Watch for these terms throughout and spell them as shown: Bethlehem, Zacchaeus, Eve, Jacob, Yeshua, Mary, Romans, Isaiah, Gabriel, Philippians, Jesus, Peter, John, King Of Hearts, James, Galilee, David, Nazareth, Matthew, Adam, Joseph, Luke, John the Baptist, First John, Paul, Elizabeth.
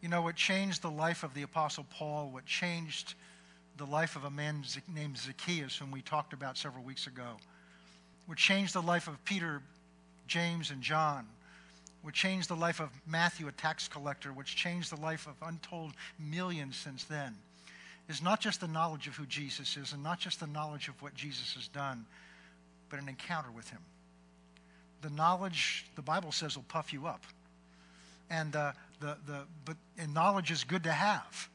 You know, what changed the life of the Apostle Paul, what changed the life of a man named Zacchaeus, whom we talked about several weeks ago, what changed the life of Peter, James, and John, what changed the life of Matthew, a tax collector, what's changed the life of untold millions since then, is not just the knowledge of who Jesus is and not just the knowledge of what Jesus has done, but an encounter with him. The knowledge, the Bible says, will puff you up. And but knowledge is good to have,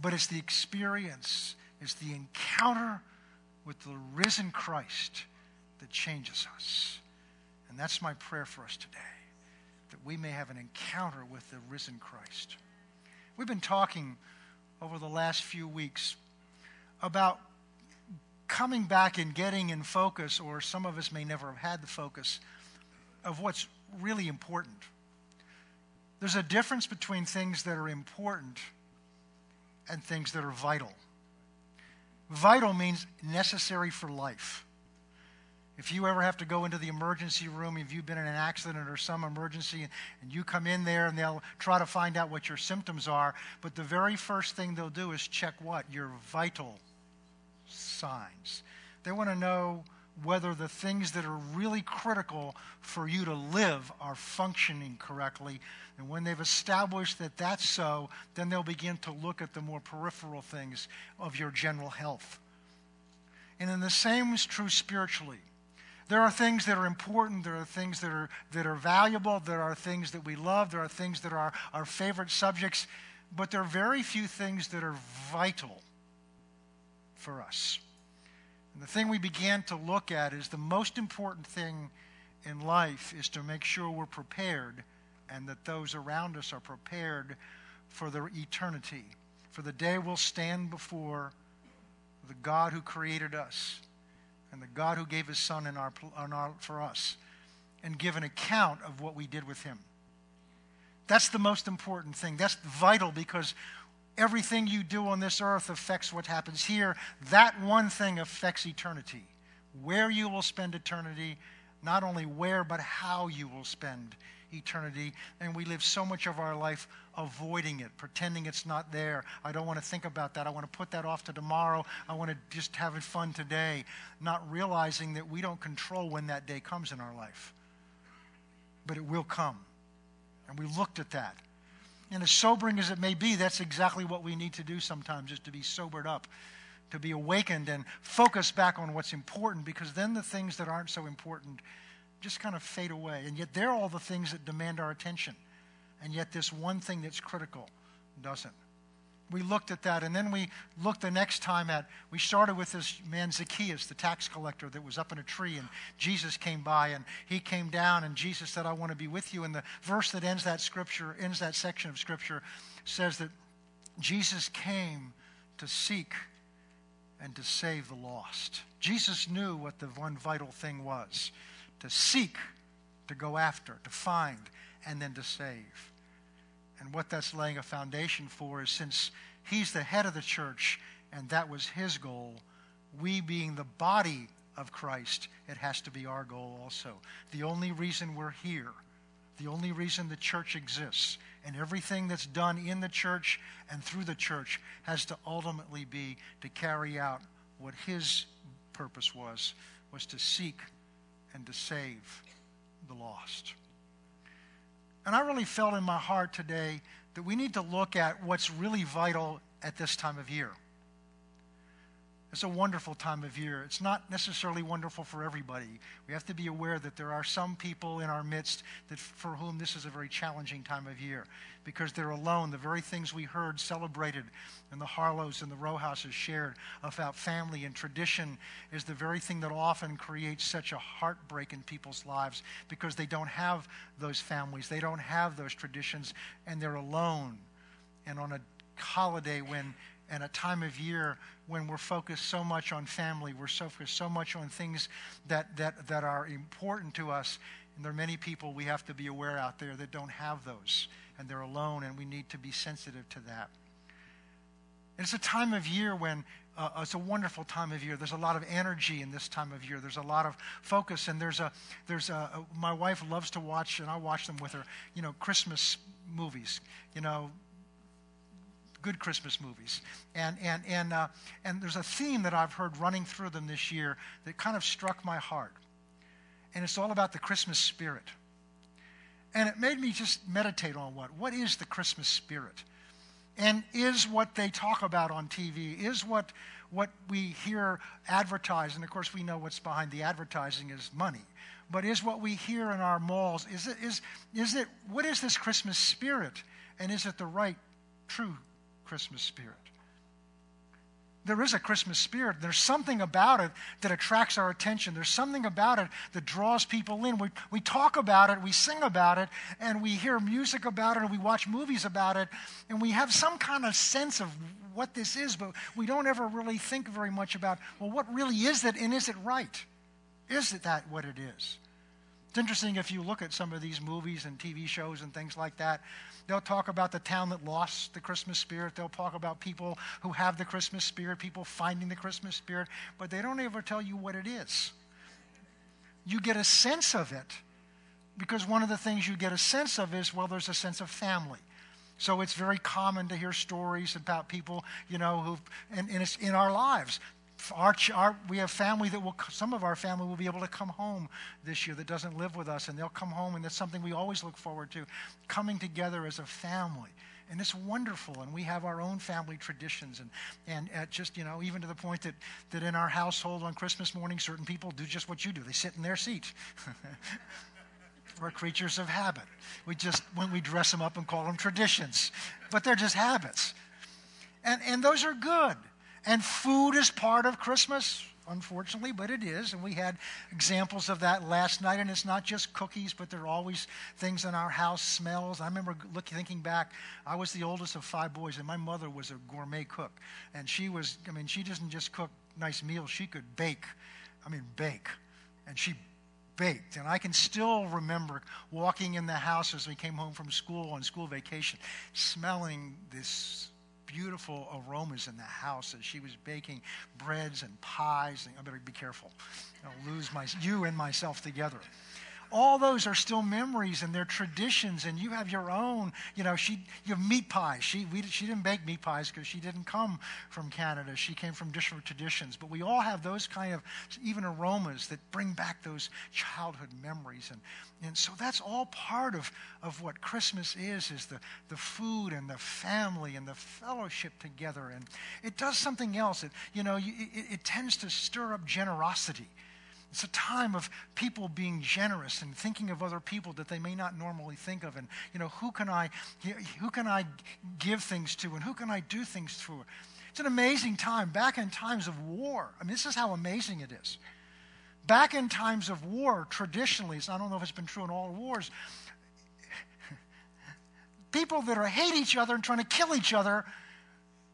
but it's the experience, it's the encounter with the risen Christ that changes us. And that's my prayer for us today, that we may have an encounter with the risen Christ. We've been talking over the last few weeks about coming back and getting in focus, or some of us may never have had the focus, of what's really important. There's a difference between things that are important and things that are vital. Vital means necessary for life. If you ever have to go into the emergency room, if you've been in an accident or some emergency, and you come in there and they'll try to find out what your symptoms are, but the very first thing they'll do is check what? Your vital signs. They want to know whether the things that are really critical for you to live are functioning correctly. And when they've established that that's so, then they'll begin to look at the more peripheral things of your general health. And then the same is true spiritually. There are things that are important, there are things that are valuable, there are things that we love, there are things that are our favorite subjects, but there are very few things that are vital for us. And the thing we began to look at is the most important thing in life is to make sure we're prepared and that those around us are prepared for their eternity, for the day we'll stand before the God who created us and the God who gave his son for us and give an account of what we did with him. That's the most important thing. That's vital, because everything you do on this earth affects what happens here. That one thing affects eternity. Where you will spend eternity, not only where, but how you will spend eternity. And we live so much of our life avoiding it, pretending it's not there. I don't want to think about that. I want to put that off to tomorrow. I want to just have fun today, not realizing that we don't control when that day comes in our life. But it will come. And we looked at that. And as sobering as it may be, that's exactly what we need to do sometimes, is to be sobered up, to be awakened and focus back on what's important, because then the things that aren't so important just kind of fade away. And yet they're all the things that demand our attention. And yet this one thing that's critical doesn't. We looked at that, and then we looked the next time at, we started with this man Zacchaeus, the tax collector that was up in a tree, and Jesus came by, and he came down, and Jesus said, I want to be with you. And the verse that ends that section of Scripture, says that Jesus came to seek and to save the lost. Jesus knew what the one vital thing was, to seek, to go after, to find, and then to save. And what that's laying a foundation for is, since he's the head of the church and that was his goal, we being the body of Christ, it has to be our goal also. The only reason we're here, the only reason the church exists, and everything that's done in the church and through the church has to ultimately be to carry out what his purpose was to seek and to save the lost. And I really felt in my heart today that we need to look at what's really vital at this time of year. It's a wonderful time of year. It's not necessarily wonderful for everybody. We have to be aware that there are some people in our midst that for whom this is a very challenging time of year, because they're alone. The very things we heard celebrated and the Harlows and the row houses shared about family and tradition is the very thing that often creates such a heartbreak in people's lives, because they don't have those families, they don't have those traditions, and they're alone. And on a holiday when and a time of year when we're focused so much on family, we're focused so much on things that are important to us, and there are many people we have to be aware out there that don't have those, and they're alone, and we need to be sensitive to that. And it's a time of year when it's a wonderful time of year. There's a lot of energy in this time of year. There's a lot of focus, and there's a my wife loves to watch, and I watch them with her, you know, Christmas movies, you know, good Christmas movies. And there's a theme that I've heard running through them this year that kind of struck my heart. And it's all about the Christmas spirit. And it made me just meditate on what is the Christmas spirit? And is what they talk about on TV, is what we hear advertised, and of course we know what's behind the advertising is money, but is what we hear in our malls, is it what is this Christmas spirit? And is it the right, true Christmas spirit? There is a Christmas spirit. There's something about it that attracts our attention. There's something about it that draws people in. We talk about it, we sing about it, and we hear music about it, and we watch movies about it, and we have some kind of sense of what this is, but we don't ever really think very much about, well, what really is it, and is it right? Is it that what it is? It's interesting if you look at some of these movies and TV shows and things like that. They'll talk about the town that lost the Christmas spirit. They'll talk about people who have the Christmas spirit, people finding the Christmas spirit, but they don't ever tell you what it is. You get a sense of it because one of the things you get a sense of is, well, there's a sense of family. So it's very common to hear stories about people, you know, who, and it's in our lives. We have family that will, some of our family will be able to come home this year that doesn't live with us, and they'll come home, and that's something we always look forward to, coming together as a family. And it's wonderful, and we have our own family traditions, and just, you know, even to the point that in our household on Christmas morning, certain people do just what you do. They sit in their seat. We're creatures of habit. When we dress them up and call them traditions, but they're just habits. And those are good. And food is part of Christmas, unfortunately, but it is. And we had examples of that last night. And it's not just cookies, but there are always things in our house, smells. I remember thinking back, I was the oldest of 5 boys, and my mother was a gourmet cook. And she doesn't just cook nice meals. She could bake. And she baked. And I can still remember walking in the house as we came home from school on school vacation, smelling this beautiful aromas in the house as she was baking breads and pies. And I better be careful. I'll lose you and myself together. All those are still memories, and they're traditions, and you have your own. You know, you have meat pies. She didn't bake meat pies because she didn't come from Canada. She came from different traditions. But we all have those kind of even aromas that bring back those childhood memories. And so that's all part of what Christmas is the food and the family and the fellowship together. And it does something else. It tends to stir up generosity. It's a time of people being generous and thinking of other people that they may not normally think of, and who can I give things to, and who can I do things through. It's an amazing time. Back in times of war, this is how amazing it is. Back in times of war, traditionally, I don't know if it's been true in all wars, people that hate each other and trying to kill each other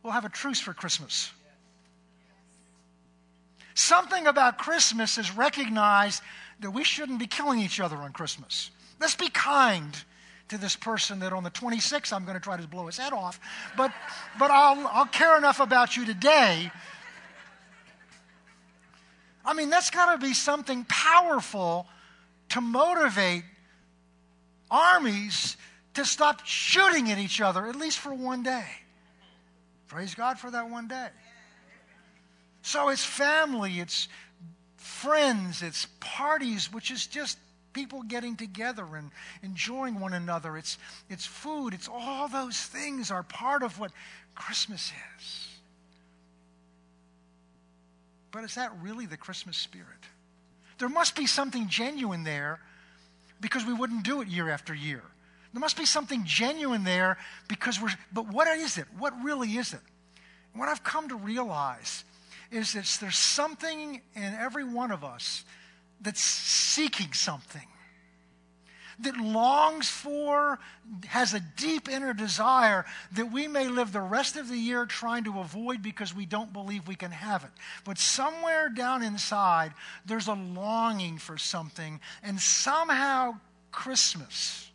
will have a truce for Christmas. Something about Christmas is recognized that we shouldn't be killing each other on Christmas. Let's be kind to this person that on the 26th I'm going to try to blow his head off, but I'll care enough about you today. That's got to be something powerful to motivate armies to stop shooting at each other, at least for one day. Praise God for that one day. So it's family, it's friends, it's parties, which is just people getting together and enjoying one another. It's food. It's all those things are part of what Christmas is. But is that really the Christmas spirit? There must be something genuine there, because we wouldn't do it year after year. There must be something genuine there but what is it? What really is it? And what I've come to realize is that there's something in every one of us that's seeking something, that longs for, has a deep inner desire that we may live the rest of the year trying to avoid because we don't believe we can have it. But somewhere down inside, there's a longing for something, and somehow Christmas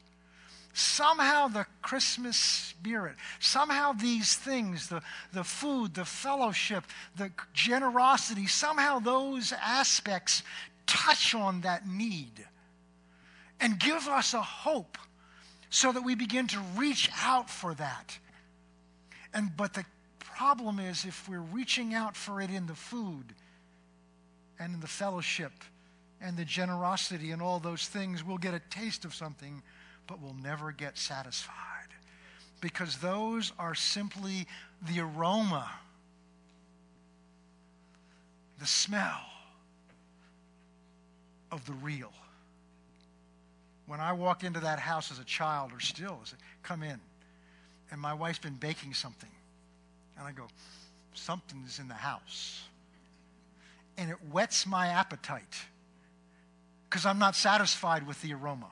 Somehow the Christmas spirit, somehow these things, the food, the fellowship, the generosity, somehow those aspects touch on that need and give us a hope so that we begin to reach out for that. But the problem is, if we're reaching out for it in the food and in the fellowship and the generosity and all those things, we'll get a taste of something, but we'll never get satisfied, because those are simply the aroma, the smell of the real. When I walked into that house as a child, or still, I said, come in, and my wife's been baking something, and I go, something's in the house, and it whets my appetite, because I'm not satisfied with the aroma.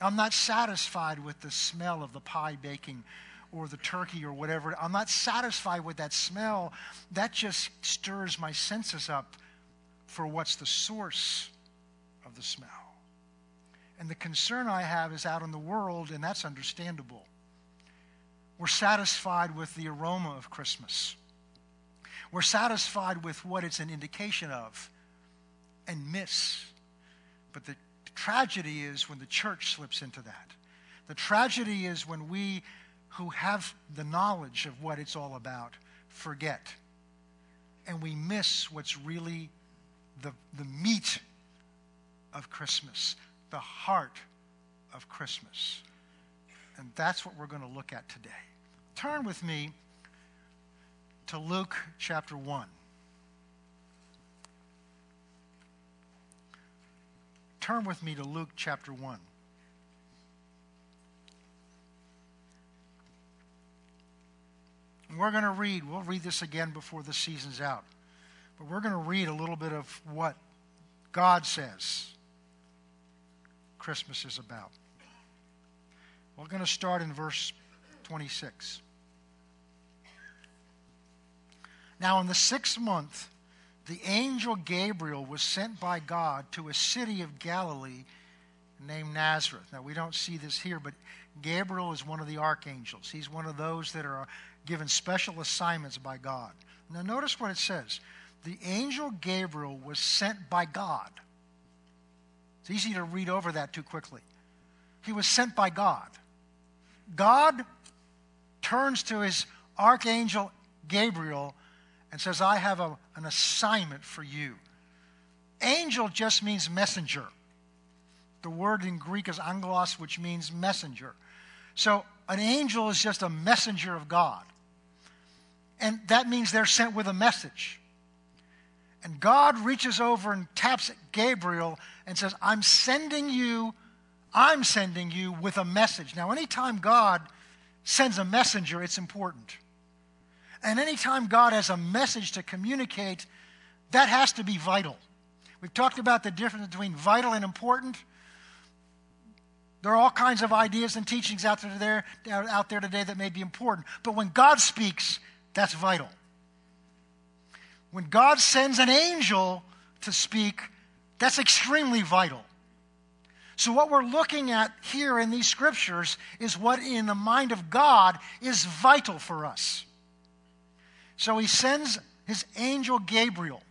I'm not satisfied with the smell of the pie baking or the turkey or whatever. I'm not satisfied with that smell. That just stirs my senses up for what's the source of the smell. And the concern I have is out in the world, and that's understandable. We're satisfied with the aroma of Christmas. We're satisfied with what it's an indication of and miss. But the tragedy is when the church slips into that. The tragedy is when we who have the knowledge of what it's all about forget, and we miss what's really the meat of Christmas, the heart of Christmas. And that's what we're going to look at today. Turn with me to Luke chapter 1. Turn with me to Luke chapter 1. And we'll read this again before the season's out. But we're going to read a little bit of what God says Christmas is about. We're going to start in verse 26. Now in the 6th month, the angel Gabriel was sent by God to a city of Galilee named Nazareth. Now, we don't see this here, but Gabriel is one of the archangels. He's one of those that are given special assignments by God. Now, notice what it says. The angel Gabriel was sent by God. It's easy to read over that too quickly. He was sent by God. God turns to his archangel Gabriel and says, I have an assignment for you. Angel just means messenger. The word in Greek is angelos, which means messenger. So an angel is just a messenger of God. And that means they're sent with a message. And God reaches over and taps at Gabriel and says, I'm sending you with a message. Now, anytime God sends a messenger, it's important. And anytime God has a message to communicate, that has to be vital. We've talked about the difference between vital and important. There are all kinds of ideas and teachings out there today that may be important. But when God speaks, that's vital. When God sends an angel to speak, that's extremely vital. So what we're looking at here in these scriptures is what in the mind of God is vital for us. So he sends his angel Gabriel.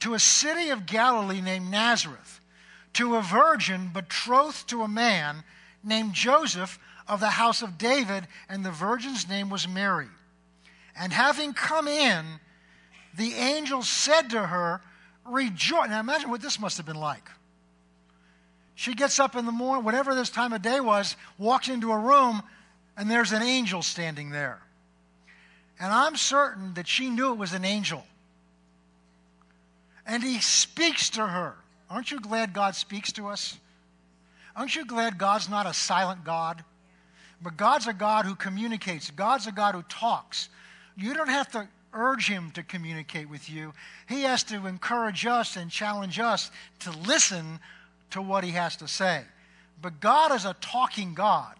To a city of Galilee named Nazareth, to a virgin betrothed to a man named Joseph of the house of David, and the virgin's name was Mary. And having come in, the angel said to her, Rejoice. Now imagine what this must have been like. She gets up in the morning, whatever this time of day was, walks into a room, and there's an angel standing there. And I'm certain that she knew it was an angel. And he speaks to her. Aren't you glad God speaks to us? Aren't you glad God's not a silent God? But God's a God who communicates. God's a God who talks. You don't have to urge him to communicate with you. He has to encourage us and challenge us to listen to what he has to say. But God is a talking God.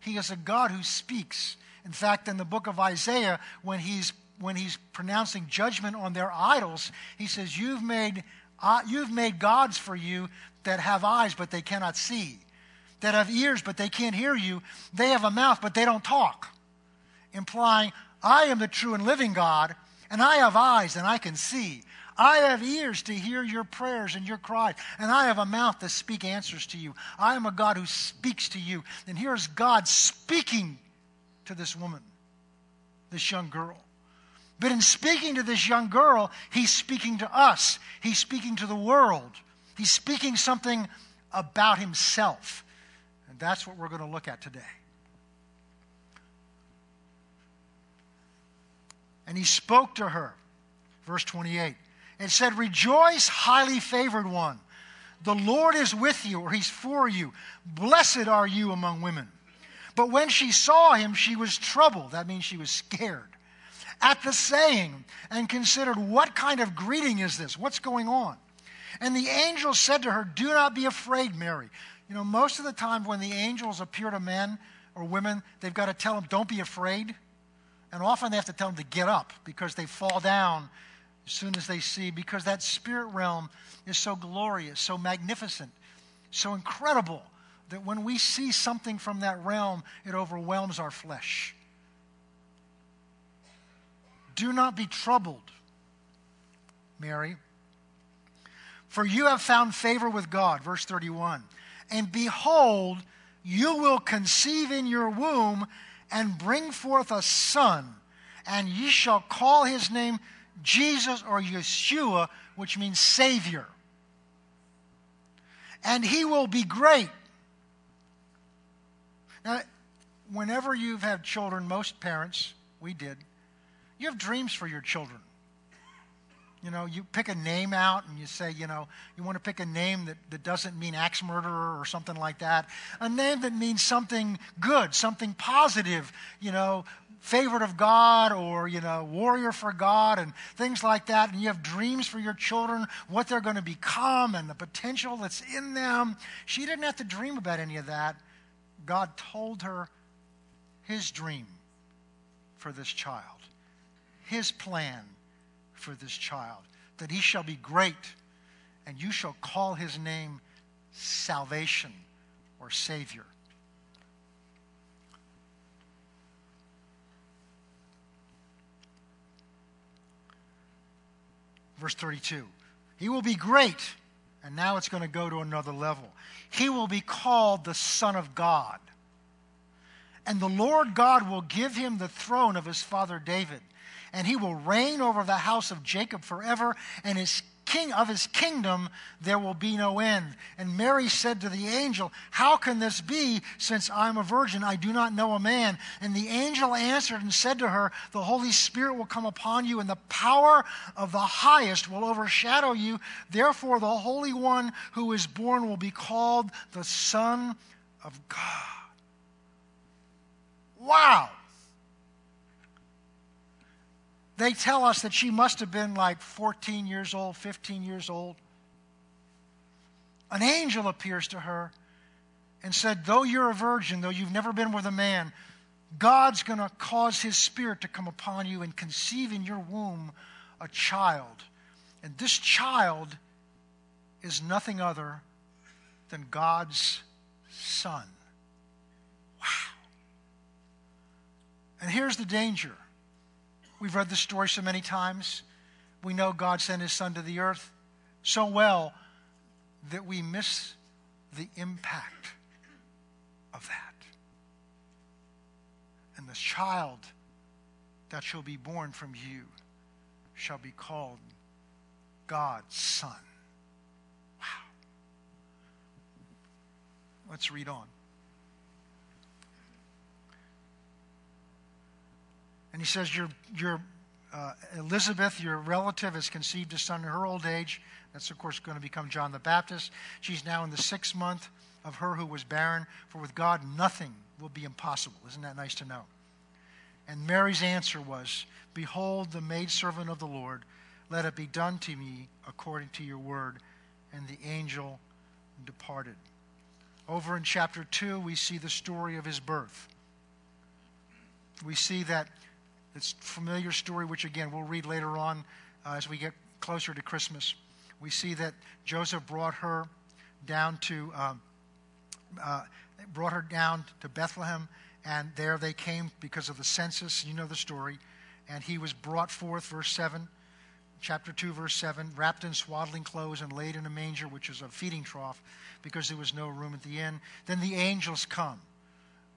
He is a God who speaks. In fact, in the book of Isaiah, when he's when he's pronouncing judgment on their idols, he says, you've made gods for you that have eyes, but they cannot see, that have ears, but they can't hear you. They have a mouth, but they don't talk, implying, I am the true and living God, and I have eyes, and I can see. I have ears to hear your prayers and your cries, and I have a mouth to speak answers to you. I am a God who speaks to you. And here is God speaking to this woman, this young girl. But in speaking to this young girl, he's speaking to us. He's speaking to the world. He's speaking something about himself. And that's what we're going to look at today. And he spoke to her, verse 28, and said, "Rejoice, highly favored one. The Lord is with you," or he's for you. "Blessed are you among women." But when she saw him, she was troubled. That means she was scared at the saying, and considered, what kind of greeting is this? What's going on? And the angel said to her, "Do not be afraid, Mary." You know, most of the time when the angels appear to men or women, they've got to tell them, don't be afraid. And often they have to tell them to get up because they fall down as soon as they see, because that spirit realm is so glorious, so magnificent, so incredible, that when we see something from that realm, it overwhelms our flesh. "Do not be troubled, Mary, for you have found favor with God." Verse 31. "And behold, you will conceive in your womb and bring forth a son, and ye shall call his name Jesus," or Yeshua, which means Savior. "And he will be great." Now, whenever you've had children, most parents, we did, you have dreams for your children. You know, you pick a name out and you say, you know, you want to pick a name that doesn't mean axe murderer or something like that. A name that means something good, something positive, you know, favorite of God, or, you know, warrior for God and things like that. And you have dreams for your children, what they're going to become and the potential that's in them. She didn't have to dream about any of that. God told her his dream for this child, his plan for this child, that he shall be great, and you shall call his name Salvation or Savior. Verse 32, he will be great, and now it's going to go to another level. "He will be called the Son of God, and the Lord God will give him the throne of his father David. And he will reign over the house of Jacob forever, and his kingdom there will be no end." And Mary said to the angel, "How can this be, since I am a virgin? I do not know a man." And the angel answered and said to her, "The Holy Spirit will come upon you, and the power of the highest will overshadow you. Therefore the Holy One who is born will be called the Son of God." Wow! They tell us that she must have been like 14 years old, 15 years old. An angel appears to her and said, though you're a virgin, though you've never been with a man, God's going to cause his spirit to come upon you and conceive in your womb a child. And this child is nothing other than God's Son. Wow. And here's the danger. We've read this story so many times. We know God sent his Son to the earth so well that we miss the impact of that. "And the child that shall be born from you shall be called God's Son." Wow. Let's read on. And he says, your Elizabeth, your relative, has conceived a son in her old age. That's, of course, going to become John the Baptist. She's now in the 6th month of her who was barren, for with God nothing will be impossible. Isn't that nice to know? And Mary's answer was, "Behold, the maidservant of the Lord, let it be done to me according to your word." And the angel departed. Over in chapter 2, we see the story of his birth. We see that This familiar story, which again we'll read later on as we get closer to Christmas. We see that Joseph brought her down to Bethlehem, and there they came because of the census. You know the story. And he was brought forth, chapter 2, verse 7, wrapped in swaddling clothes and laid in a manger, which is a feeding trough, because there was no room at the inn. Then the angels come.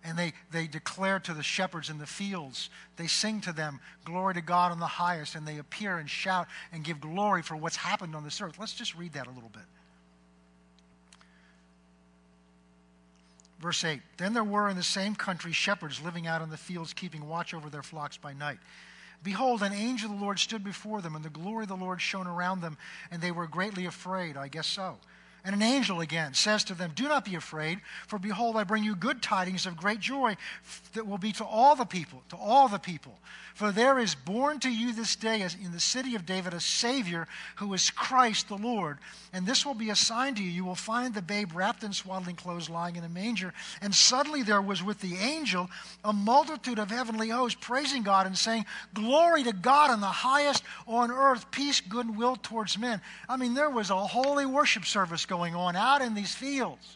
And they declare to the shepherds in the fields, they sing to them, glory to God in the highest, and they appear and shout and give glory for what's happened on this earth. Let's just read that a little bit. Verse 8, then there were in the same country shepherds living out in the fields, keeping watch over their flocks by night. Behold, an angel of the Lord stood before them, and the glory of the Lord shone around them, and they were greatly afraid. I guess so. And an angel again says to them, do not be afraid, for behold, I bring you good tidings of great joy that will be to all the people, For there is born to you this day in the city of David a Savior who is Christ the Lord. And this will be a sign to you. You will find the babe wrapped in swaddling clothes lying in a manger. And suddenly there was with the angel a multitude of heavenly hosts praising God and saying, glory to God in the highest, on earth, peace, goodwill towards men. I mean, there was a holy worship service going on out in these fields.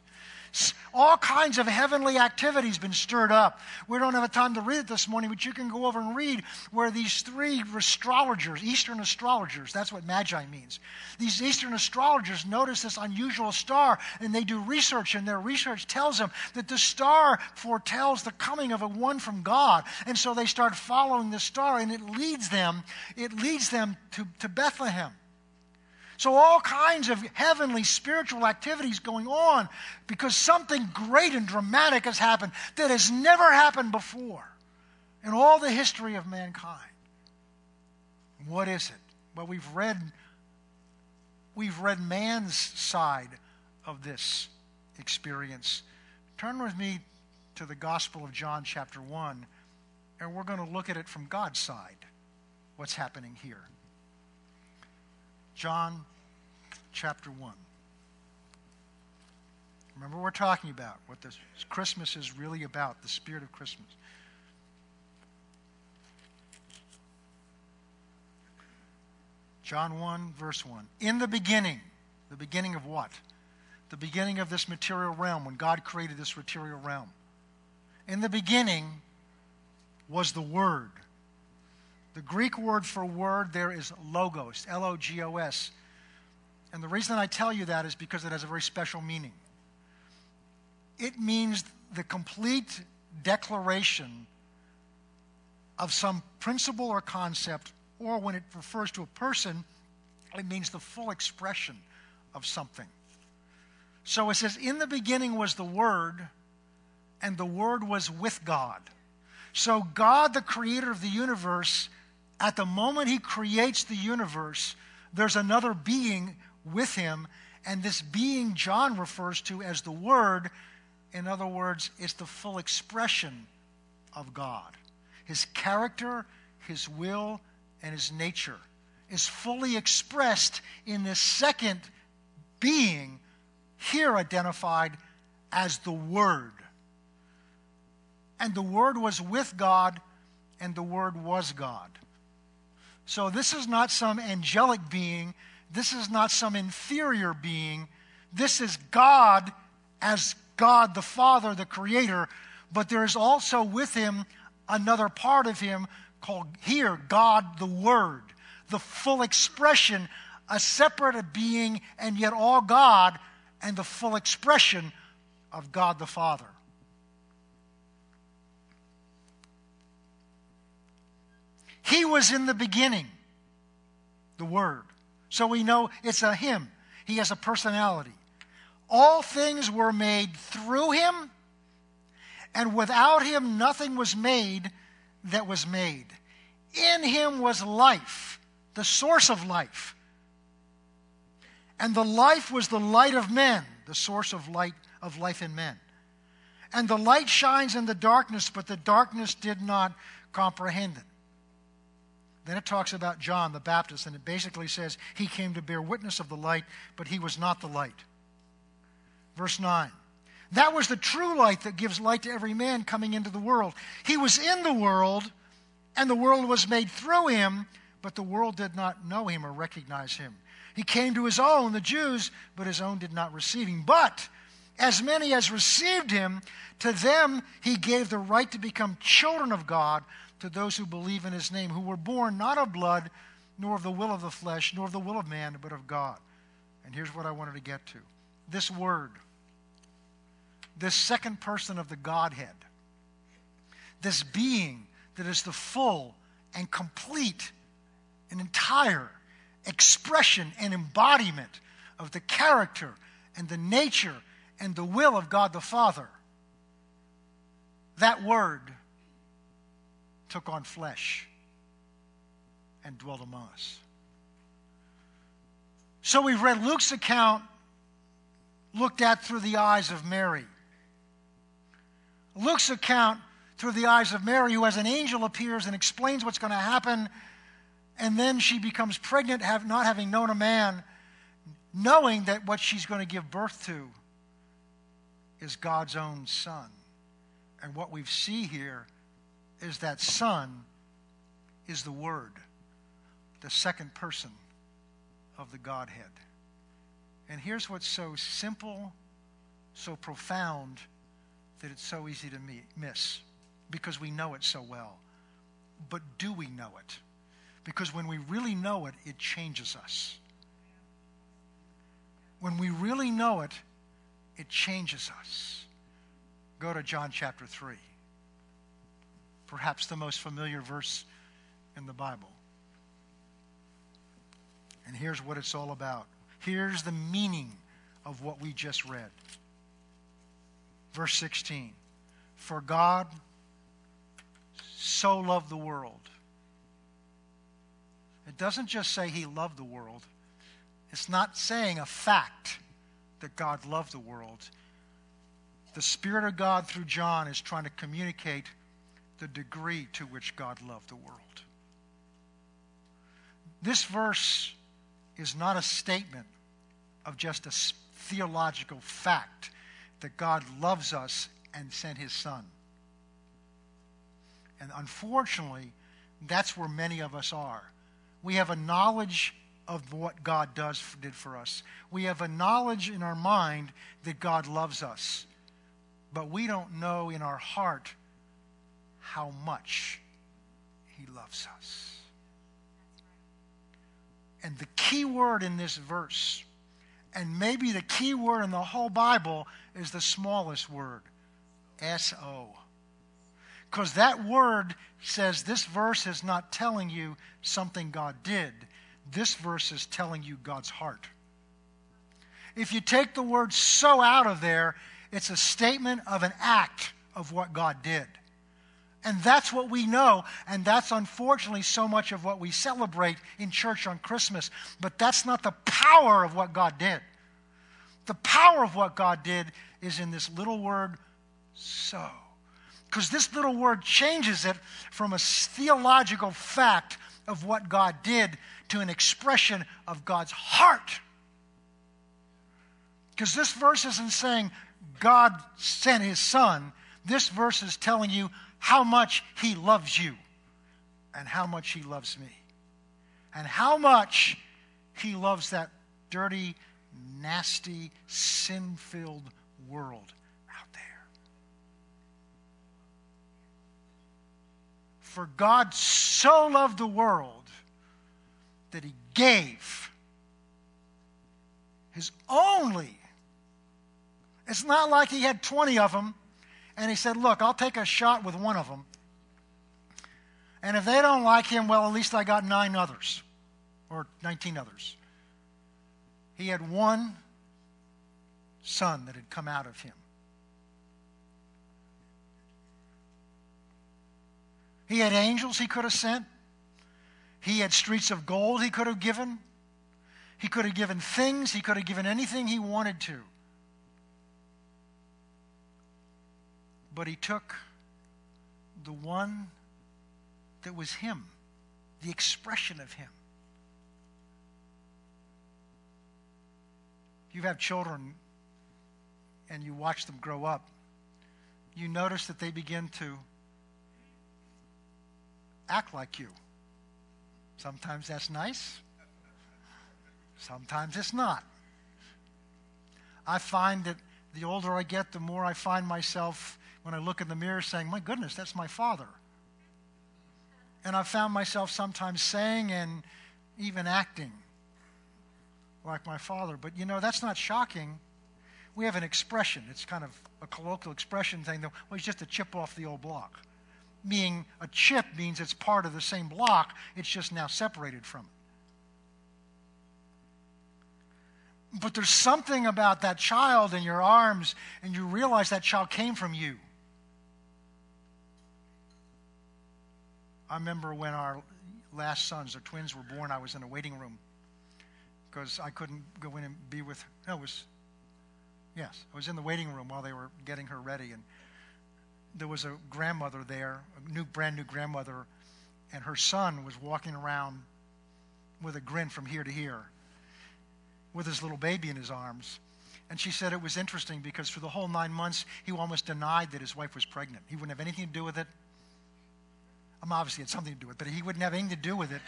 All kinds of heavenly activity has been stirred up. We don't have time to read it this morning, but you can go over and read where these three astrologers, Eastern astrologers, that's what magi means. These Eastern astrologers notice this unusual star, and they do research, and their research tells them that the star foretells the coming of a one from God. And so they start following the star, and it leads them to Bethlehem. So all kinds of heavenly spiritual activities going on because something great and dramatic has happened that has never happened before in all the history of mankind. What is it? Well, we've read man's side of this experience. Turn with me to the Gospel of John chapter 1, and we're going to look at it from God's side, what's happening here. John chapter 1. Remember what we're talking about, what this Christmas is really about, the spirit of Christmas. John 1, verse 1. In the beginning of what? The beginning of this material realm, when God created this material realm. In the beginning was the Word. The Greek word for word there is logos, L-O-G-O-S. And the reason I tell you that is because it has a very special meaning. It means the complete declaration of some principle or concept, or when it refers to a person, it means the full expression of something. So it says, in the beginning was the Word, and the Word was with God. So God, the creator of the universe, at the moment he creates the universe, there's another being with him, and this being John refers to as the Word. In other words, it's the full expression of God. His character, his will, and his nature is fully expressed in this second being, here identified as the Word. And the Word was with God, and the Word was God. So this is not some angelic being. This is not some inferior being. This is God as God the Father, the Creator. But there is also with him another part of him called here, God the Word, the full expression, a separate being and yet all God, and the full expression of God the Father. He was in the beginning, the Word. So we know it's a him. He has a personality. All things were made through him, and without him nothing was made that was made. In him was life, the source of life. And the life was the light of men, the source of light of life in men. And the light shines in the darkness, but the darkness did not comprehend it. Then it talks about John the Baptist, and it basically says he came to bear witness of the light, but he was not the light. Verse 9, that was the true light that gives light to every man coming into the world. He was in the world, and the world was made through him, but the world did not know him or recognize him. He came to his own, the Jews, but his own did not receive him. But as many as received him, to them he gave the right to become children of God, to those who believe in his name, who were born not of blood, nor of the will of the flesh, nor of the will of man, but of God. And here's what I wanted to get to. This word, this second person of the Godhead, this being that is the full and complete and entire expression and embodiment of the character and the nature and the will of God the Father, that word took on flesh and dwelt among us. So we've read Luke's account, looked at through the eyes of Mary. Luke's account through the eyes of Mary, who as an angel appears and explains what's going to happen, and then she becomes pregnant, not having known a man, knowing that what she's going to give birth to is God's own Son. And what we see here is that Son is the Word, the second person of the Godhead. And here's what's so simple, so profound, that it's so easy to miss, because we know it so well. But do we know it? Because when we really know it, it changes us. When we really know it, it changes us. Go to John chapter 3. Perhaps the most familiar verse in the Bible. And here's what it's all about. Here's the meaning of what we just read. Verse 16. For God so loved the world. It doesn't just say he loved the world. It's not saying a fact that God loved the world. The Spirit of God through John is trying to communicate the degree to which God loved the world. This verse is not a statement of just a theological fact that God loves us and sent his Son. And unfortunately, that's where many of us are. We have a knowledge of what God did for us. We have a knowledge in our mind that God loves us. But we don't know in our heart how much he loves us. And the key word in this verse, and maybe the key word in the whole Bible, is the smallest word, S-O. Because that word says this verse is not telling you something God did. This verse is telling you God's heart. If you take the word so out of there, it's a statement of an act of what God did. And that's what we know, and that's unfortunately so much of what we celebrate in church on Christmas. But that's not the power of what God did. The power of what God did is in this little word, so. Because this little word changes it from a theological fact of what God did to an expression of God's heart. Because this verse isn't saying God sent his Son. This verse is telling you how much he loves you, and how much he loves me, and how much he loves that dirty, nasty, sin-filled world out there. For God so loved the world that he gave his only. It's not like he had 20 of them. And he said, look, I'll take a shot with one of them. And if they don't like him, well, at least I got 9 others or 19 others. He had one Son that had come out of him. He had angels he could have sent. He had streets of gold he could have given. He could have given things. He could have given anything he wanted to. But he took the one that was him, the expression of him. You have children and you watch them grow up. You notice that they begin to act like you. Sometimes that's nice. Sometimes it's not. I find that the older I get, the more I find myself when I look in the mirror saying, my goodness, that's my father. And I found myself sometimes saying and even acting like my father. But, you know, that's not shocking. We have an expression. It's kind of a colloquial expression thing. That, well, he's just a chip off the old block. Meaning a chip means it's part of the same block. It's just now separated from it. But there's something about that child in your arms, and you realize that child came from you. I remember when our last sons, our twins, were born, I was in a waiting room because I couldn't go in and be with her. I was in the waiting room while they were getting her ready, and there was a grandmother there, a brand new grandmother, and her son was walking around with a grin from here to here with his little baby in his arms. And she said it was interesting because for the whole 9 months, he almost denied that his wife was pregnant. He wouldn't have anything to do with it. Obviously, it had something to do with it, but he wouldn't have anything to do with it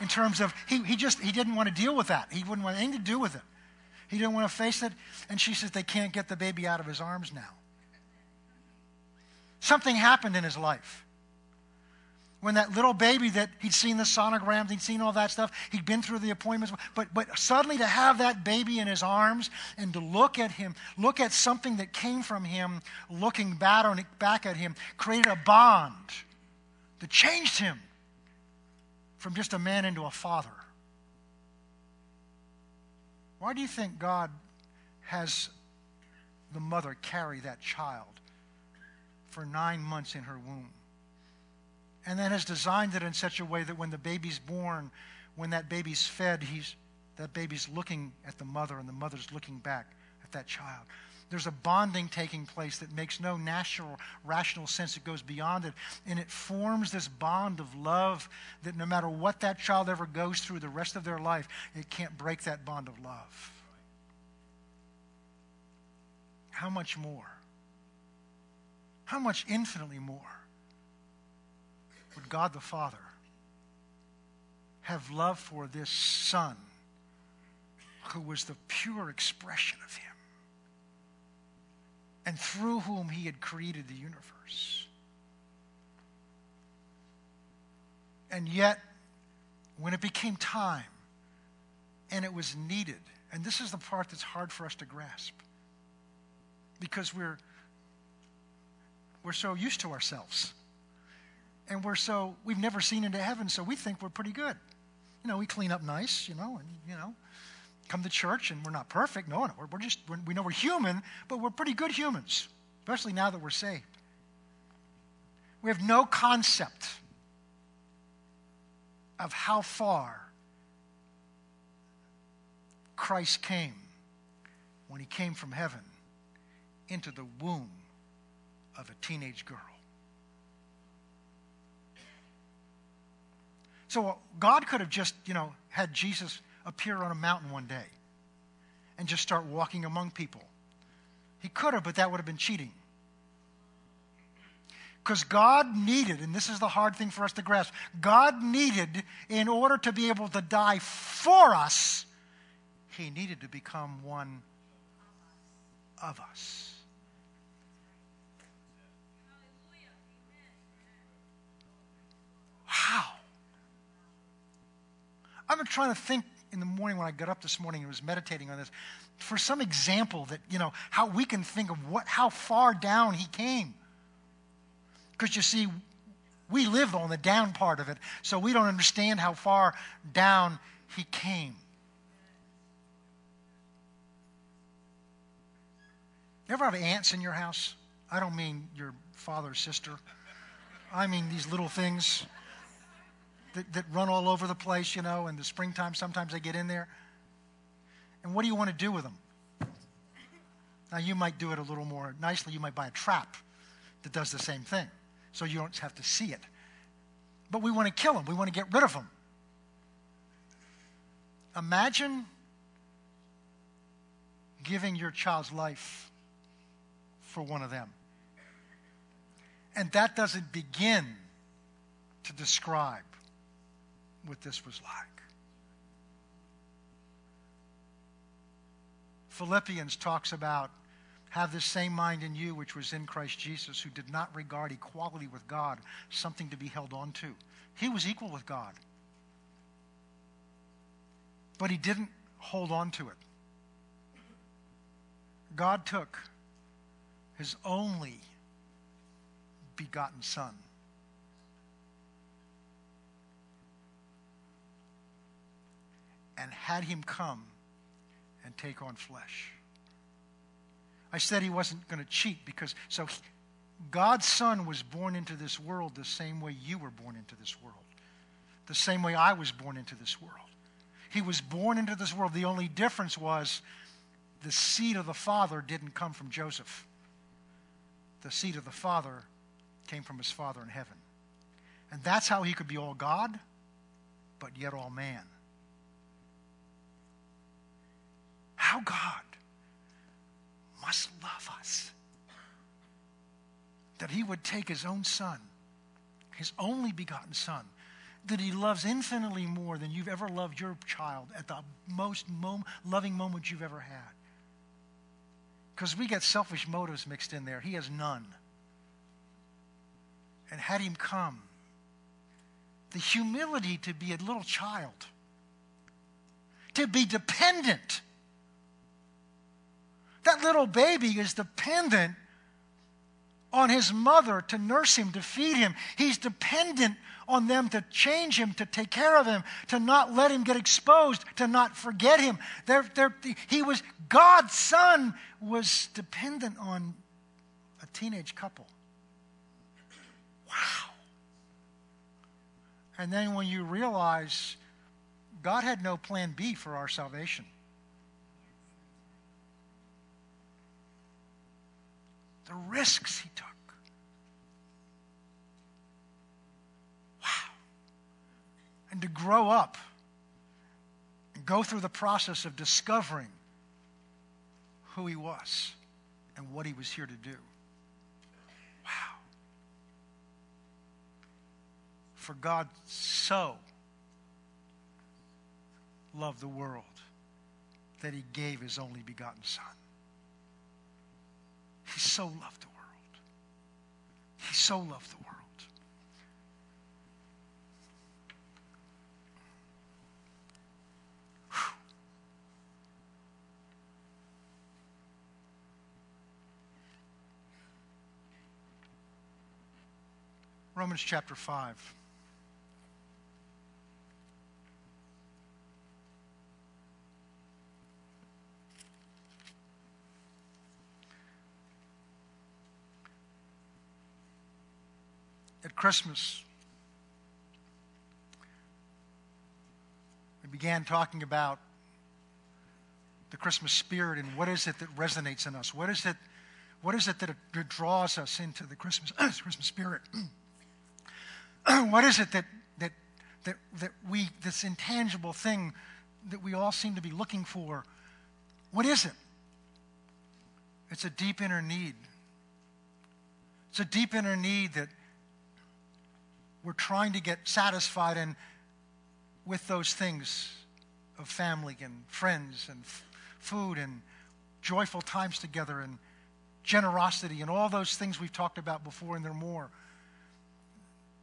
in terms of he didn't want to deal with that. He wouldn't want anything to do with it. He didn't want to face it. And she says they can't get the baby out of his arms now. Something happened in his life. When that little baby that he'd seen the sonograms, he'd seen all that stuff, he'd been through the appointments, but suddenly to have that baby in his arms and to look at him, look at something that came from him, looking back at him, created a bond that changed him from just a man into a father. Why do you think God has the mother carry that child for 9 months in her womb, and then has designed it in such a way that when the baby's born, when that baby's fed, that baby's looking at the mother and the mother's looking back at that child? There's a bonding taking place that makes no natural, rational sense. It goes beyond it. And it forms this bond of love that no matter what that child ever goes through the rest of their life, it can't break that bond of love. How much more? How much infinitely more would God the Father have love for this Son who was the pure expression of Him, and through whom He had created the universe? And yet, when it became time, and it was needed, and this is the part that's hard for us to grasp, because we're so used to ourselves, and we've never seen into heaven, so we think we're pretty good. You know, we clean up nice, and come to church, and we're not perfect. No, we know we're human, but we're pretty good humans, especially now that we're saved. We have no concept of how far Christ came when He came from heaven into the womb of a teenage girl. So God could have just, had Jesus appear on a mountain one day and just start walking among people. He could have, but that would have been cheating. Because God needed, and this is the hard thing for us to grasp, God needed, in order to be able to die for us, He needed to become one of us. How? I've been trying to think in the morning when I got up this morning and was meditating on this for some example that, how we can think of how far down He came. Because you see, we live on the down part of it, so we don't understand how far down He came. You ever have ants in your house? I don't mean your father or sister. I mean these little things that run all over the place, in the springtime sometimes they get in there. And what do you want to do with them? Now, you might do it a little more nicely. You might buy a trap that does the same thing, so you don't have to see it. But we want to kill them. We want to get rid of them. Imagine giving your child's life for one of them. And that doesn't begin to describe what this was like. Philippians talks about, have this same mind in you which was in Christ Jesus, who did not regard equality with God something to be held on to. He was equal with God, but he didn't hold on to it. God took his only begotten Son. And had him come and take on flesh. I said he wasn't going to cheat because, so God's Son was born into this world the same way you were born into this world, the same way I was born into this world. He was born into this world. The only difference was the seed of the Father didn't come from Joseph. The seed of the Father came from his Father in heaven. And that's how he could be all God, but yet all man. How God must love us that he would take his own Son, his only begotten Son, that he loves infinitely more than you've ever loved your child at the most loving moment you've ever had. Because we get selfish motives mixed in there. He has none. And had him come, the humility to be a little child, to be dependent. That little baby is dependent on his mother to nurse him, to feed him. He's dependent on them to change him, to take care of him, to not let him get exposed, to not forget him. He was, God's Son was dependent on a teenage couple. Wow. And then when you realize God had no plan B for our salvation. The risks he took. Wow. And to grow up and go through the process of discovering who he was and what he was here to do. Wow. For God so loved the world that he gave his only begotten Son. He so loved the world. He so loved the world. Whew. Romans chapter 5. At Christmas, we began talking about the Christmas spirit and what is it that resonates in us? What is it that draws us into the Christmas spirit? What is it that we, this intangible thing that we all seem to be looking for? What is it? It's a deep inner need. It's a deep inner need that we're trying to get satisfied in with those things of family and friends and food and joyful times together and generosity and all those things we've talked about before, and there are more.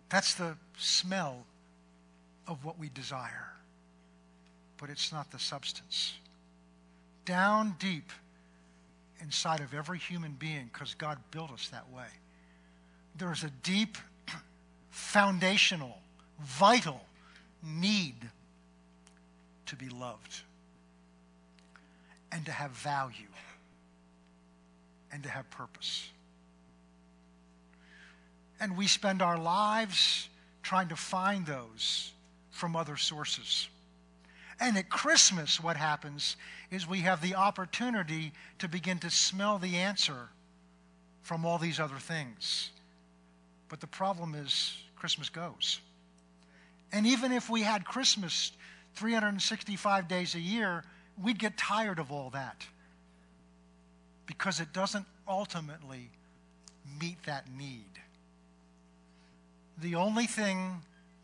That's the smell of what we desire, but it's not the substance. Down deep inside of every human being, because God built us that way, there is a deep, foundational, vital need to be loved and to have value and to have purpose. And we spend our lives trying to find those from other sources. And at Christmas, what happens is we have the opportunity to begin to smell the answer from all these other things. But the problem is Christmas goes. And even if we had Christmas 365 days a year, we'd get tired of all that because it doesn't ultimately meet that need. The only thing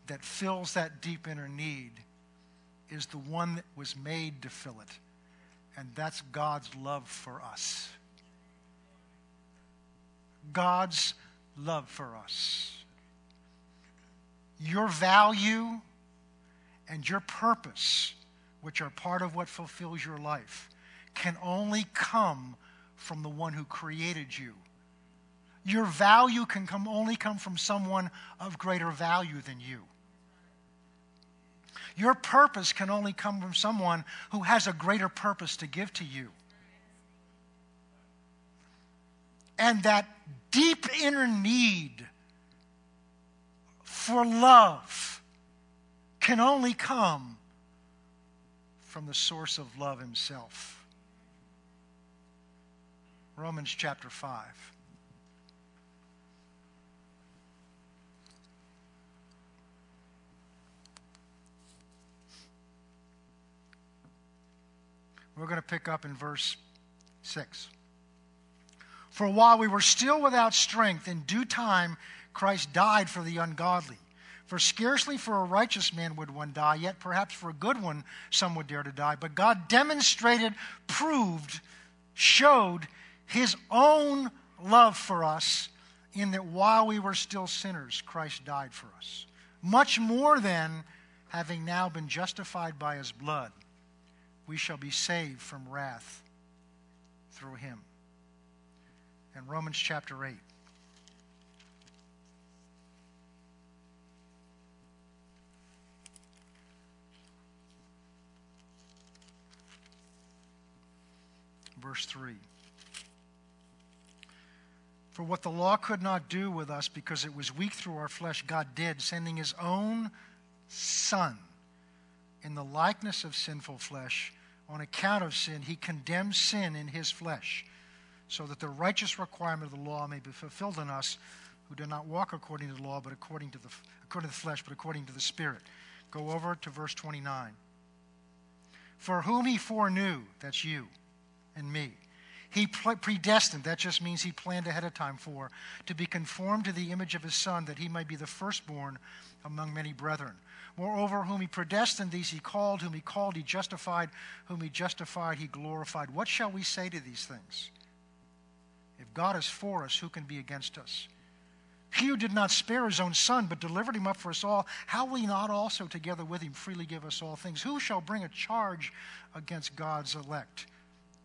that fills that deep inner need is the one that was made to fill it. And that's God's love for us. God's love for us. Your value and your purpose, which are part of what fulfills your life, can only come from the one who created you. Your value can only come from someone of greater value than you. Your purpose can only come from someone who has a greater purpose to give to you. And that deep inner need for love can only come from the source of love himself. Romans chapter 5. We're going to pick up in verse 6. For while we were still without strength, in due time Christ died for the ungodly. For scarcely for a righteous man would one die, yet perhaps for a good one some would dare to die. But God demonstrated, proved, showed his own love for us in that while we were still sinners, Christ died for us. Much more then, having now been justified by his blood, we shall be saved from wrath through him. In Romans chapter 8. Verse 3. For what the law could not do with us because it was weak through our flesh, God did, sending his own Son in the likeness of sinful flesh. On account of sin, he condemned sin in his flesh, so that the righteous requirement of the law may be fulfilled in us who do not walk according to the law, but according to the flesh, but according to the Spirit. Go over to verse 29. For whom he foreknew, that's you and me, he predestined, that just means he planned ahead of time for, to be conformed to the image of his Son, that he might be the firstborn among many brethren. Moreover, whom he predestined, these he called. Whom he called, he justified. Whom he justified, he glorified. What shall we say to these things? If God is for us, who can be against us? He who did not spare his own Son, but delivered him up for us all, how will he not also together with him freely give us all things? Who shall bring a charge against God's elect?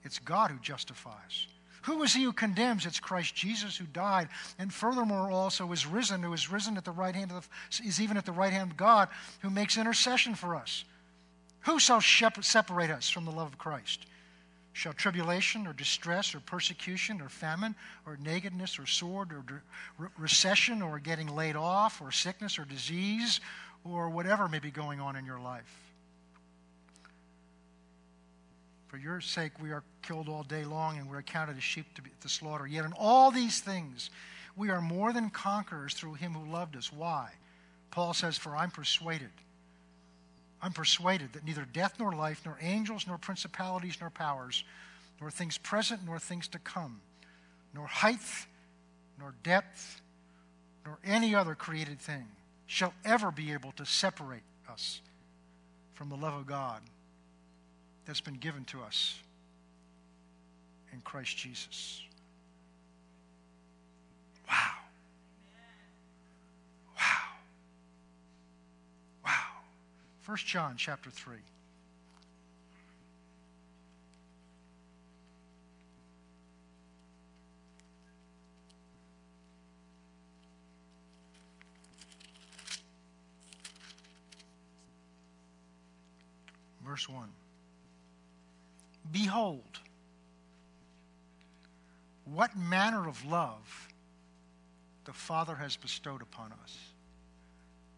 It's God who justifies. Who is he who condemns? It's Christ Jesus who died, and furthermore also is risen, who is risen at the right hand of God, who makes intercession for us. Who shall separate us from the love of Christ? Shall tribulation or distress or persecution or famine or nakedness or sword or recession or getting laid off or sickness or disease or whatever may be going on in your life? For your sake we are killed all day long, and we are accounted as sheep to the slaughter. Yet in all these things we are more than conquerors through him who loved us. Why? Paul says, for I'm persuaded that neither death nor life, nor angels, nor principalities, nor powers, nor things present, nor things to come, nor height, nor depth, nor any other created thing shall ever be able to separate us from the love of God that's been given to us in Christ Jesus. Wow. First John chapter 3. Verse 1. Behold, what manner of love the Father has bestowed upon us.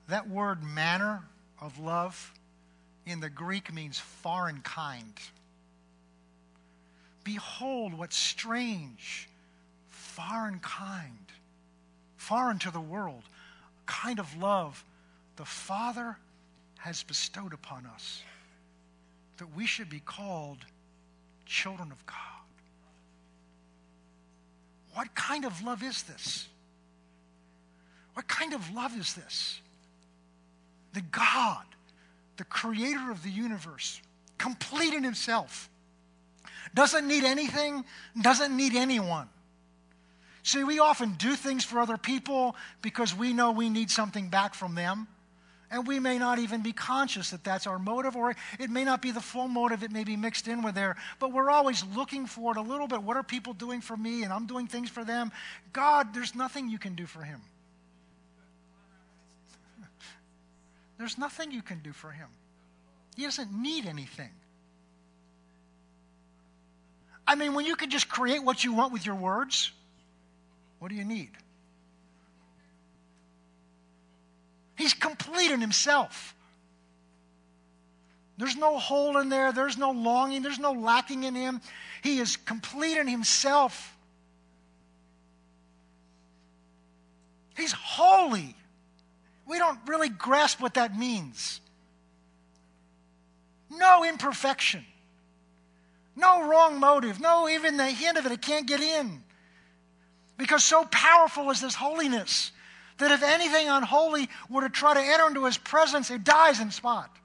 That word manner of love in the Greek means foreign kind. Behold what strange, foreign kind, foreign to the world, kind of love the Father has bestowed upon us, that we should be called children of God. What kind of love is this? What kind of love is this? the God, the creator of the universe, complete in himself, doesn't need anything, doesn't need anyone. See, we often do things for other people because we know we need something back from them, and we may not even be conscious that that's our motive, or it may not be the full motive, it may be mixed in with there, but we're always looking for it a little bit. What are people doing for me, and I'm doing things for them? God, there's nothing you can do for him. There's nothing you can do for him. He doesn't need anything. I mean, when you can just create what you want with your words, what do you need? He's complete in himself. There's no hole in there. There's no longing. There's no lacking in him. He is complete in himself. He's holy. We don't really grasp what that means. No imperfection. No wrong motive. No, even the hint of it. It can't get in. Because so powerful is this holiness that if anything unholy were to try to enter into his presence, it dies in spot.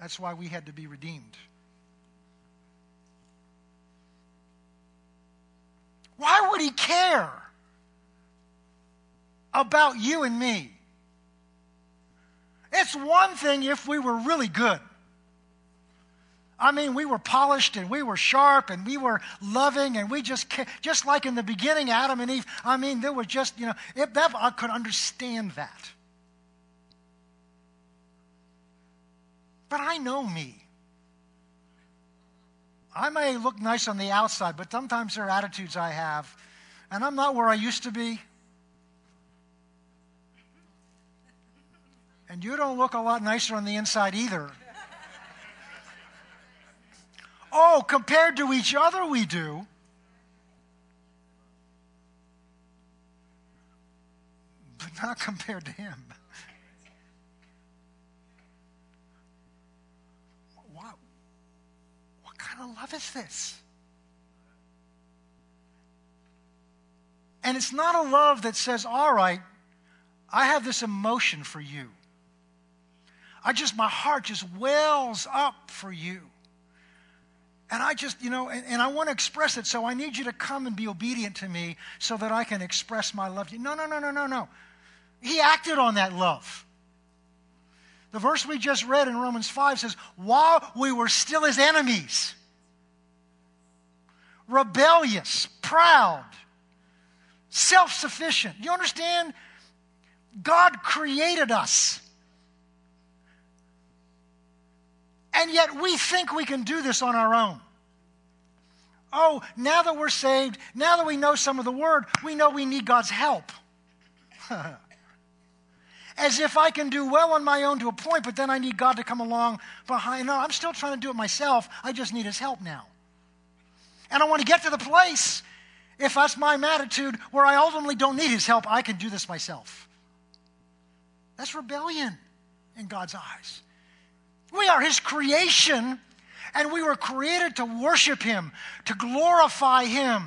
That's why we had to be redeemed. Why would he care about you and me? It's one thing if we were really good. I mean, we were polished and we were sharp and we were loving and we just like in the beginning, Adam and Eve. I mean, there was just, I could understand that. But I know me. I may look nice on the outside, but sometimes there are attitudes I have, and I'm not where I used to be. And you don't look a lot nicer on the inside either. Oh, compared to each other, we do. But not compared to him. What kind of love is this? And it's not a love that says, all right, I have this emotion for you. My heart just wells up for you. And I just, and I want to express it, so I need you to come and be obedient to me so that I can express my love to you. No. He acted on that love. The verse we just read in Romans 5 says, while we were still his enemies, rebellious, proud, self-sufficient. You understand? God created us. And yet we think we can do this on our own. Oh, now that we're saved, now that we know some of the word, we know we need God's help. As if I can do well on my own to a point, but then I need God to come along behind. No, I'm still trying to do it myself. I just need his help now. And I want to get to the place, if that's my attitude, where I ultimately don't need his help. I can do this myself. That's rebellion in God's eyes. We are his creation, and we were created to worship him, to glorify him,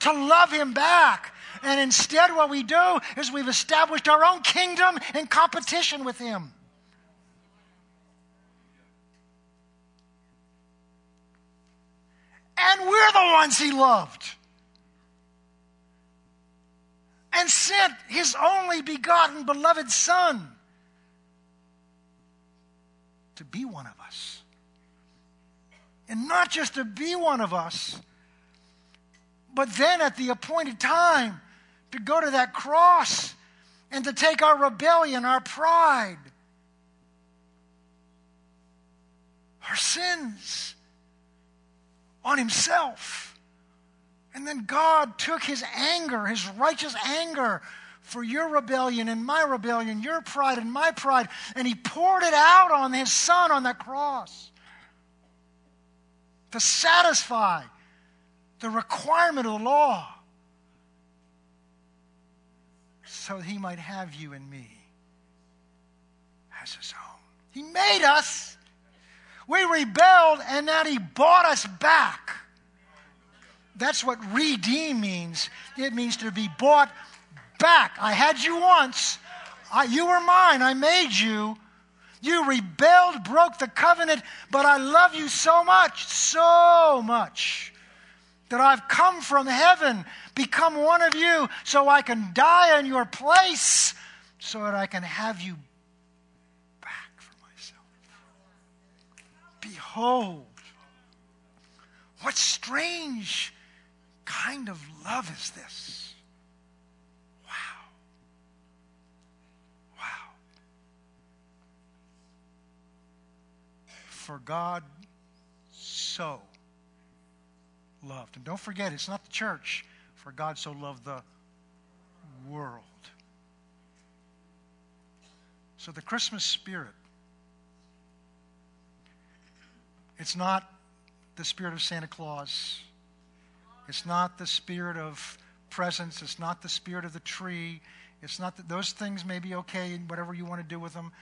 to love him back. And instead what we do is we've established our own kingdom in competition with him. And we're the ones he loved. And sent his only begotten beloved son to be one of us. And not just to be one of us, but then at the appointed time to go to that cross and to take our rebellion, our pride, our sins on himself. And then God took his anger, his righteous anger, for your rebellion and my rebellion, your pride and my pride, and he poured it out on his son on the cross to satisfy the requirement of the law so that he might have you and me as his own. He made us. We rebelled, and now he bought us back. That's what redeem means. It means to be bought back. I had you once. You were mine. I made you. You rebelled, broke the covenant, but I love you so much, that I've come from heaven, become one of you, so I can die in your place, so that I can have you back for myself. Behold, what strange kind of love is this? Wow. Wow. For God so loved. And don't forget, it's not the church. For God so loved the world. So the Christmas spirit, it's not the spirit of Santa Claus. It's not the spirit of presents. It's not the spirit of the tree. It's not that those things may be okay and whatever you want to do with them.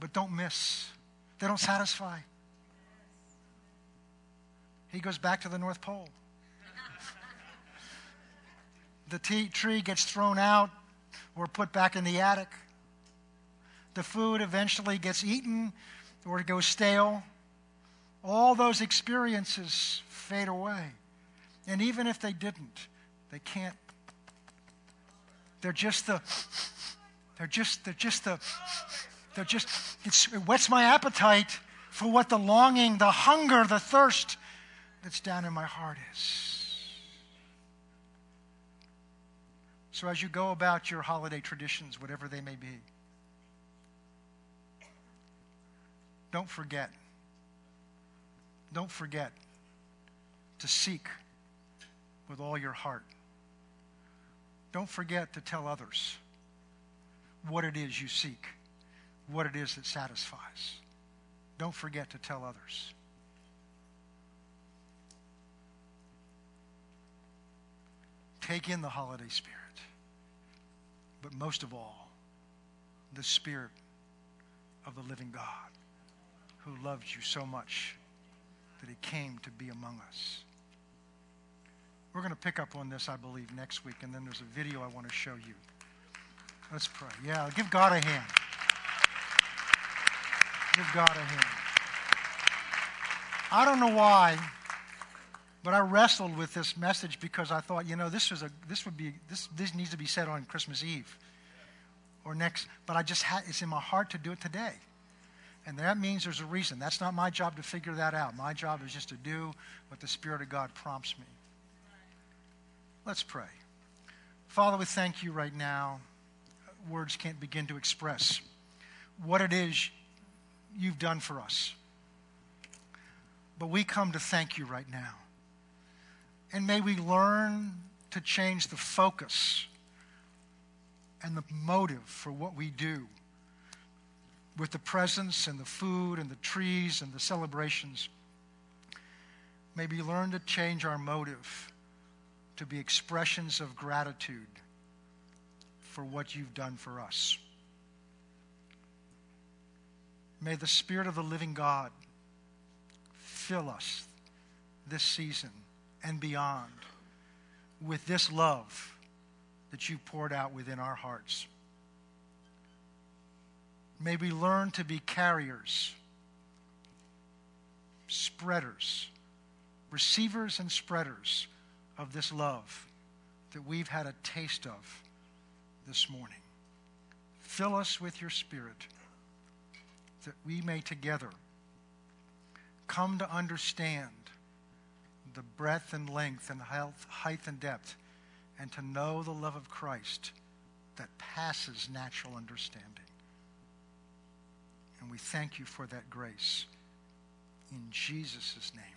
But don't miss. They don't satisfy. He goes back to the North Pole. The tree gets thrown out or put back in the attic. The food eventually gets eaten or it goes stale. All those experiences fade away. And even if they didn't, they can't. It whets my appetite for what the longing, the hunger, the thirst that's down in my heart is. So as you go about your holiday traditions, whatever they may be, don't forget. Don't forget to seek with all your heart. Don't forget to tell others what it is you seek, what it is that satisfies. Don't forget to tell others. Take in the holiday spirit, but most of all, the spirit of the living God who loved you so much that he came to be among us. We're going to pick up on this, I believe, next week, and then there's a video I want to show you. Let's pray. Yeah, give God a hand. Give God a hand. I don't know why, but I wrestled with this message because I thought, this needs to be said on Christmas Eve or next. But it's in my heart to do it today, and that means there's a reason. That's not my job to figure that out. My job is just to do what the Spirit of God prompts me. Let's pray. Father, we thank you right now. Words can't begin to express what it is you've done for us, but we come to thank you right now. And may we learn to change the focus and the motive for what we do with the presents and the food and the trees and the celebrations. May we learn to change our motive to be expressions of gratitude for what you've done for us. May the Spirit of the living God fill us this season and beyond with this love that you poured out within our hearts. May we learn to be carriers, spreaders, receivers and spreaders of this love that we've had a taste of this morning. Fill us with your Spirit that we may together come to understand the breadth and length and height and depth, and to know the love of Christ that passes natural understanding. And we thank you for that grace. In Jesus' name.